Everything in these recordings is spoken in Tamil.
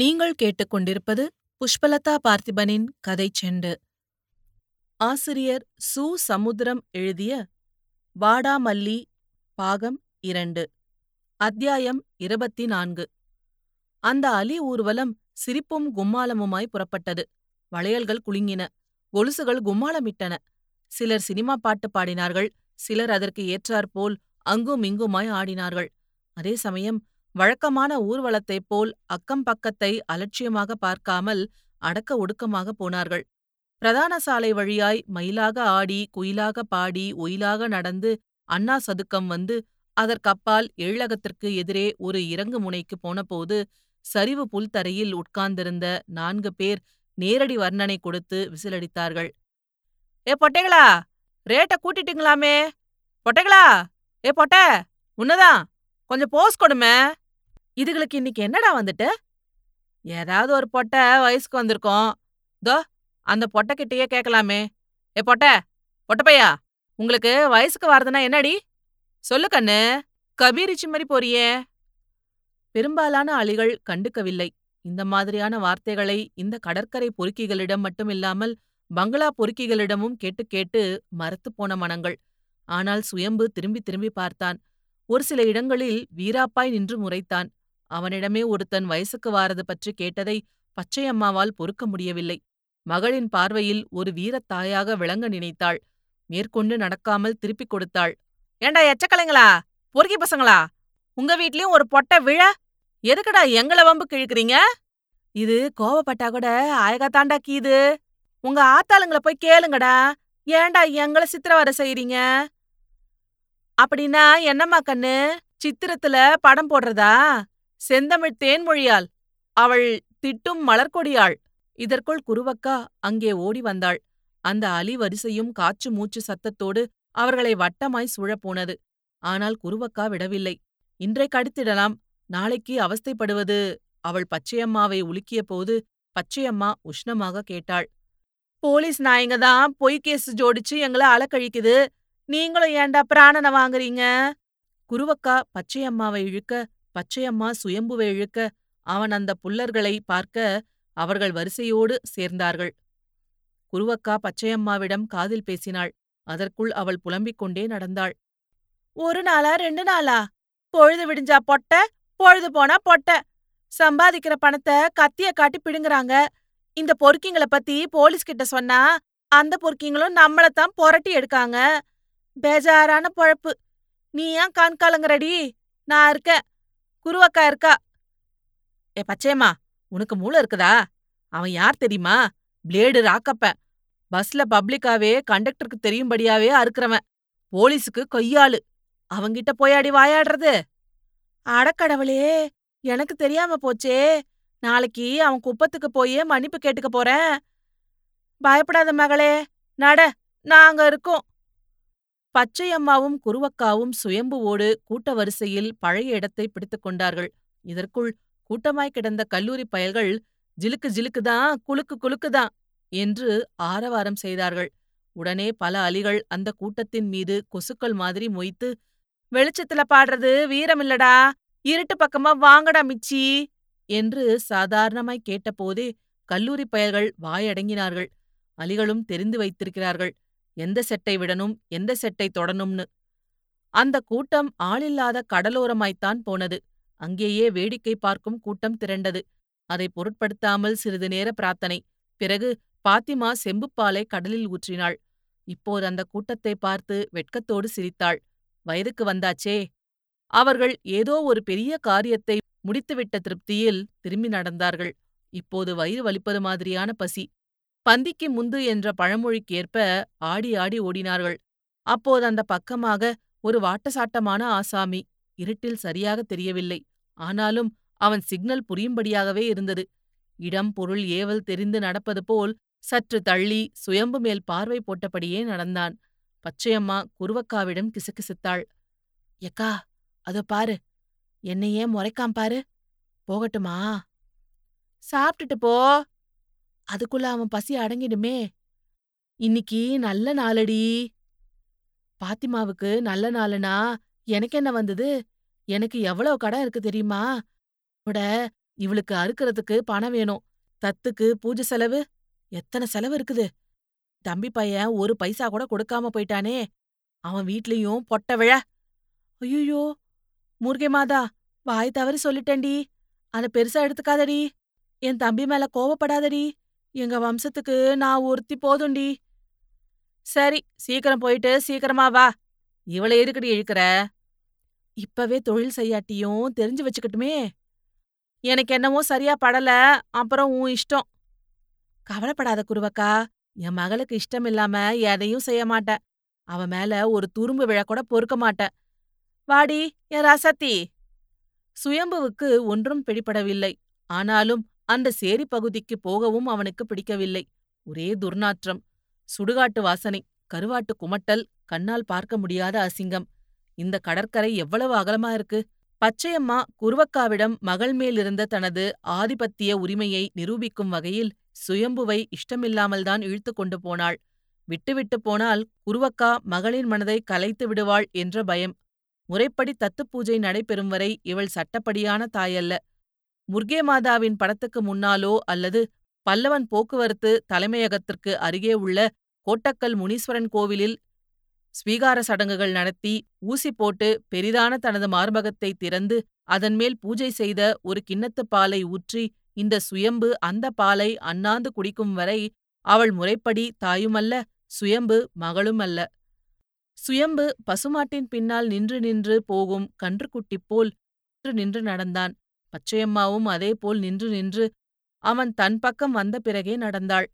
நீங்கள் கேட்டுக்கொண்டிருப்பது புஷ்பலதா பார்த்திபனின் கதை செண்டு. ஆசிரியர் சூ சமுத்திரம் எழுதிய வாடாமல்லி பாகம் 2, அத்தியாயம் 24. அந்த அலி ஊர்வலம் சிரிப்பும் கும்மாளமுமாய் புறப்பட்டது. வளையல்கள் குலுங்கின, கொலுசுகள் கும்மாளமிட்டன. சிலர் சினிமா பாட்டு பாடினார்கள், சிலர் அதற்கு ஏற்றாற்போல் அங்கும் இங்குமாய் ஆடினார்கள். அதே சமயம் வழக்கமான ஊர்வலத்தைப் போல் அக்கம் பக்கத்தை அலட்சியமாக பார்க்காமல் அடக்க ஒடுக்கமாக போனார்கள். பிரதான சாலை வழியாய் மயிலாக ஆடி, குயிலாக பாடி, ஒயிலாக நடந்து அண்ணா சதுக்கம் வந்து அதற்கப்பால் எழிலகத்திற்கு எதிரே ஒரு இறங்கு முனைக்கு போனபோது சரிவு புல்தரையில் உட்கார்ந்திருந்த 4 பேர் நேரடி வர்ணனை கொடுத்து விசிலடித்தார்கள். "ஏ பொட்டைகளா, ரேட்டை கூட்டிட்டீங்களாமே! பொட்டைகளா, ஏ பொட்டை, உன்னதான் கொஞ்சம் போஸ் கொடுமே! இதுகளுக்கு இன்னைக்கு என்னடா வந்துட்டு?" "ஏதாவது ஒரு பொட்டை வயசுக்கு வந்திருக்கோம். தோ அந்த பொட்டைக்கிட்டேயே கேட்கலாமே. ஏ பொட்டை, பொட்டப்பையா, உங்களுக்கு வயசுக்கு வரதுன்னா என்னடி? சொல்லு கண்ணு, கபீரிச்சி மாதிரி போறியே." பெரும்பாலான அலிகள் கண்டுக்கவில்லை. இந்த மாதிரியான வார்த்தைகளை இந்த கடற்கரை பொறுக்கிகளிடம் மட்டுமில்லாமல் பங்களா பொறுக்கிகளிடமும் கேட்டு கேட்டு மரத்து போன மனங்கள். ஆனால் சுயம்பு திரும்பி திரும்பி பார்த்தான். ஒரு சில இடங்களில் வீராப்பாய் நின்று முறைத்தான். அவனிடமே ஒருத்தன் வயசுக்கு வாரது பற்றி கேட்டதை பச்சையம்மாவால் பொறுக்க முடியவில்லை. மகளின் பார்வையில் ஒரு வீரத்தாயாக விளங்க நினைத்தாள். மேற்கொண்டு நடக்காமல் திருப்பிக் கொடுத்தாள். "ஏண்டா எச்சக்கலைங்களா, பொறுக்கி பசங்களா, உங்க வீட்லயும் ஒரு பொட்டை விழ எதுக்குடா எங்களை வம்பு கிழிக்கிறீங்க? இது கோவப்பட்டா கூட ஆயகாத்தாண்டா கீது. உங்க ஆத்தாளுங்களை போய் கேளுங்கடா, ஏண்டா எங்களை சித்திரவதை செய்றீங்க?" "அப்படின்னா என்னம்மா கண்ணு, சித்திரத்துல படம் போடுறதா? செந்தமிழ் தேன்மொழியாள், அவள் திட்டும் மலர்கொடியாள்." இதற்குள் குருவக்கா அங்கே ஓடி வந்தாள். அந்த அலி வரிசையும் காற்று மூச்சு சத்தத்தோடு அவர்களை வட்டமாய் சூழப்போனது. ஆனால் குருவக்கா விடவில்லை. இன்றைக்கு அடித்திடலாம், நாளைக்கு அவஸ்தைப்படுவது. அவள் பச்சையம்மாவை உலுக்கிய போது பச்சையம்மா உஷ்ணமாக கேட்டாள், "போலீஸ் நாயங்கதான் பொய் கேஸ் ஜோடிச்சு எங்களை அலக்கழிக்குது, நீங்களும் ஏண்டா பிராணனை வாங்குறீங்க?" குருவக்கா பச்சையம்மாவை இழுக்க, பச்சையம்மா சுயம்புவை இழுக்க, அவன் அந்த புல்லர்களை பார்க்க அவர்கள் வரிசையோடு சேர்ந்தார்கள். குருவக்கா பச்சையம்மாவிடம் காதில் பேசினாள். அதற்குள் அவள் புலம்பிக் கொண்டே நடந்தாள். "ஒரு நாளா 2 நாளா? பொழுது விடிஞ்சா பொட்ட, பொழுது போனா பொட்ட. சம்பாதிக்கிற பணத்தை கத்திய காட்டி பிடுங்குறாங்க. இந்த பொறுக்கிங்களை பத்தி போலீஸ்கிட்ட சொன்னா அந்த பொறுக்கிங்களும் நம்மளைத்தான் புரட்டி எடுக்காங்க. பேஜாரான பொழப்பு. நீ ஏன் காண்காலங்கரடி? நான் இருக்க, குருவக்கா இருக்கா." "ஏ பச்சையம்மா, உனக்கு மூளை இருக்குதா? அவன் யார் தெரியுமா? பிளேடு ராக்கப்பேன். பஸ்ல பப்ளிக்காவே கண்டக்டருக்கு தெரியும்படியாவே அறுக்கிறவன். போலீஸுக்கு கொய்யாளு. அவங்கிட்ட போய் அடி வாயாடுறது." "அடக்கடவுளே, எனக்கு தெரியாம போச்சே. நாளைக்கு அவன் குப்பத்துக்கு போயே மன்னிப்பு கேட்டுக்க போறேன். பயப்படாத மகளே, நட, நாங்க இருக்கோம்." பச்சையம்மாவும் குருவக்காவும் சுயம்புவோடு கூட்ட வரிசையில் பழைய இடத்தை பிடித்துக் கொண்டார்கள். இதற்குள் கூட்டமாய் கிடந்த கல்லூரி பயல்கள் "ஜிலுக்கு ஜிலுக்குதான், குலுக்கு குலுக்குதான்" என்று ஆரவாரம் செய்தார்கள். உடனே பல அலிகள் அந்த கூட்டத்தின் மீது கொசுக்கள் மாதிரி மொய்த்து, "வெளிச்சத்துல பாடுறது வீரமில்லடா, இருட்டு பக்கமா வாங்கடா மிச்சி" என்று சாதாரணமாய் கேட்டபோதே கல்லூரி பயல்கள் வாயடங்கினார்கள். அலிகளும் தெரிந்து வைத்திருக்கிறார்கள் எந்த செட்டை விடணும், எந்த செட்டை தொடணும்னு. அந்த கூட்டம் ஆளில்லாத கடலோரமாய்த்தான் போனது. அங்கேயே வேடிக்கை பார்க்கும் கூட்டம் திரண்டது. அதை பொருட்படுத்தாமல் சிறிது நேர பிரார்த்தனை. பிறகு பாத்திமா செம்புப்பாலை கடலில் ஊற்றினாள். இப்போது அந்த கூட்டத்தை பார்த்து வெட்கத்தோடு சிரித்தாள். வயதுக்கு வந்தாச்சே. அவர்கள் ஏதோ ஒரு பெரிய காரியத்தை முடித்துவிட்ட திருப்தியில் திரும்பி நடந்தார்கள். இப்போது வயிறு வலிப்பது மாதிரியான பசி. "பந்திக்கு முந்து" என்ற பழமொழிக்கேற்ப ஆடி ஆடி ஓடினார்கள். அப்போது அந்த பக்கமாக ஒரு வாட்டசாட்டமான ஆசாமி, இருட்டில் சரியாக தெரியவில்லை, ஆனாலும் அவன் சிக்னல் புரியும்படியாகவே இருந்தது. இடம் பொருள் ஏவல் தெரிந்து நடப்பது போல் சற்று தள்ளி சுயம்பு மேல் பார்வை போட்டபடியே நடந்தான். பச்சையம்மா குருவக்காவிடம் கிசுகிசுத்தாள். "எக்கா, அதோ பாரு, என்னையே முறைக்காம் பாரு, போகட்டுமா?" "சாப்பிட்டுட்டு போ, அதுக்குள்ள அவன் பசி அடங்கிடுமே." "இன்னைக்கு நல்ல நாளடி." "பாத்திமாவுக்கு நல்ல நாளுனா எனக்கு என்ன வந்தது? எனக்கு எவ்வளவு கடன் இருக்கு தெரியுமா? கூட இவளுக்கு அறுக்கிறதுக்கு பணம் வேணும், தத்துக்கு பூஜை செலவு, எத்தனை செலவு இருக்குது. தம்பி பையன் ஒரு பைசா கூட கொடுக்காம போயிட்டானே, அவன் வீட்லயும் பொட்ட விழ. ஐயோ முர்கேமாதா, வாய் தவறி சொல்லிட்டேன்டி, அத பெருசா எடுத்துக்காதடி, என் தம்பி மேல கோவப்படாதடி, எங்க வம்சத்துக்கு நான் ஒருத்தி போதும்டி. சரி சீக்கிரம் போயிட்டு சீக்கிரமா வா, இவளை எதுக்கடி இழுக்கிற? இப்பவே தொழில் செய்யாட்டியும் தெரிஞ்சு வச்சுக்கட்டுமே. எனக்கு என்னவோ சரியா படல, அப்புறம் உன் இஷ்டம். கவலைப்படாத குருவக்கா, என் மகளுக்கு இஷ்டம் இல்லாம எதையும் செய்ய மாட்டேன், அவ மேல ஒரு துரும்பு விழக்கூட பொறுக்க மாட்டேன். வாடி என் ராசத்தி. சுயம்புவுக்கு ஒன்றும் பிடிபடவில்லை. ஆனாலும் அந்த சேரி பகுதிக்கு போகவும் அவனுக்கு பிடிக்கவில்லை. ஒரே துர்நாற்றம், சுடுகாட்டு வாசனை, கருவாட்டு குமட்டல், கண்ணால் பார்க்க முடியாத அசிங்கம். இந்த கடற்கரை எவ்வளவு அகலமா இருக்கு. பச்சையம்மா குருவக்காவிடம் மகள் மேலிருந்த தனது ஆதிபத்திய உரிமையை நிரூபிக்கும் வகையில் சுயம்புவை இஷ்டமில்லாமல்தான் இழுத்து கொண்டு போனாள். விட்டுவிட்டு போனால் குருவக்கா மகளின் மனதை கலைத்து விடுவாள் என்ற பயம். முறைப்படி தத்துப்பூஜை நடைபெறும் வரை இவள் சட்டப்படியான தாயல்ல. முர்கேமாதாவின் படத்துக்கு முன்னாலோ அல்லது பல்லவன் போக்குவரத்து தலைமையகத்திற்கு அருகே உள்ள கோட்டக்கல் முனீஸ்வரன் கோவிலில் ஸ்வீகார சடங்குகள் நடத்தி ஊசி போட்டு பெரிதான தனது மார்பகத்தை திறந்து அதன்மேல் பூஜை செய்த ஒரு கிண்ணத்து பாலை ஊற்றி இந்த சுயம்பு அந்த பாலை அண்ணாந்து குடிக்கும் வரை அவள் முறைப்படி தாயுமல்ல, சுயம்பு மகளுமல்ல. சுயம்பு பசுமாட்டின் பின்னால் நின்று நின்று போகும் கன்றுக்குட்டி போல் நின்று நடந்தான். பச்சையம்மாவும் அதேபோல் நின்று நின்று அவன் தன் பக்கம் வந்த பிறகே நடந்தாள்.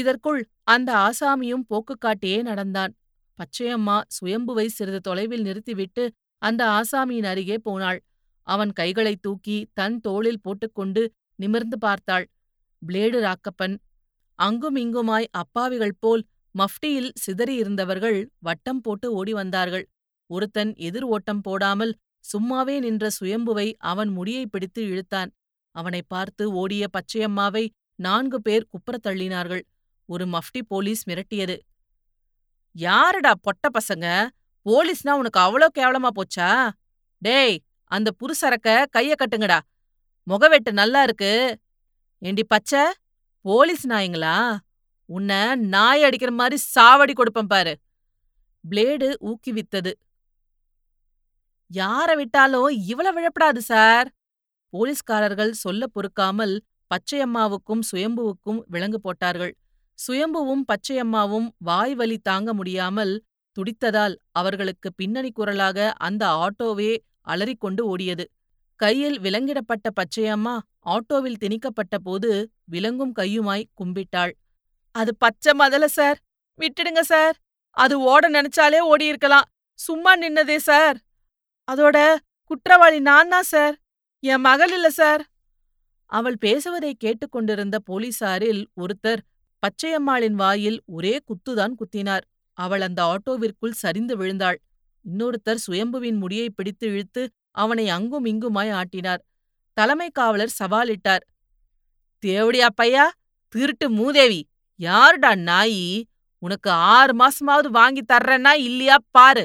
இதற்குள் அந்த ஆசாமியும் போக்குக்காட்டியே நடந்தான். பச்சையம்மா சுயம்புவை சிறிது தொலைவில் நிறுத்திவிட்டு அந்த ஆசாமியின் அருகே போனாள். அவன் கைகளை தூக்கி தன் தோளில் போட்டுக்கொண்டு நிமிர்ந்து பார்த்தாள். பிளேடு ராக்கப்பன், அங்குமிங்குமாய் அப்பாவிகள் போல் மஃப்டியில் சிதறியிருந்தவர்கள் வட்டம் போட்டு ஓடி வந்தார்கள். ஒருத்தன் எதிர் ஓட்டம் போடாமல் சும்மாவே நின்ற சுயம்புவை அவன் முடியை பிடித்து இழுத்தான். அவனை பார்த்து ஓடிய பச்சையம்மாவை 4 பேர் குப்புறத் தள்ளினார்கள். ஒரு மஃப்டி போலீஸ் மிரட்டியது. யாரடா பொட்ட பசங்க, போலீஸ்னா உனக்கு அவ்வளோ கேவலமா போச்சா? டேய், அந்த புருசரக்க கைய கட்டுங்கடா, முகவெட்டு நல்லா இருக்கு. ஏண்டி பச்சை, போலீஸ் நாயங்களா? உன்னை நாய் அடிக்கிற மாதிரி சாவடி கொடுப்பேன் பாரு. பிளேடு ஊக்கிவித்தது. யாரை விட்டாலும் இவ்வளவு விழப்படாது சார். போலீஸ்காரர்கள் சொல்ல பொறுக்காமல் பச்சையம்மாவுக்கும் சுயம்புவுக்கும் விலங்கு போட்டார்கள். சுயம்புவும் பச்சையம்மாவும் வாய் வலி தாங்க முடியாமல் துடித்ததால் அவர்களுக்கு பின்னணி குரலாக அந்த ஆட்டோவே அலறிக்கொண்டு ஓடியது. கையில் விலங்கிடப்பட்ட பச்சையம்மா ஆட்டோவில் திணிக்கப்பட்ட போது விலங்கும் கையுமாய் கும்பிட்டாள். அது பச்சை மதல சார், விட்டுடுங்க சார், அது ஓட நினைச்சாலே ஓடியிருக்கலாம், சும்மா நின்னதே சார், அதோட குற்றவாளி நான் தான் சார், என் மகள் இல்ல சார். அவள் பேசுவதை கேட்டுக்கொண்டிருந்த போலீசாரில் ஒருத்தர் பச்சையம்மாளின் வாயில் ஒரே குத்துதான் குத்தினார். அவள் அந்த ஆட்டோவிற்குள் சரிந்து விழுந்தாள். இன்னொருத்தர் சுயம்புவின் முடியை பிடித்து இழுத்து அவனை அங்கும் இங்குமாய் ஆட்டினார். தலைமை காவலர் சவாலிட்டார். தேவடியா பையா, திருட்டு மூதேவி, யாருடா நாயி, உனக்கு 6 மாசமாவது வாங்கி தர்றேன்னா இல்லையா பாரு.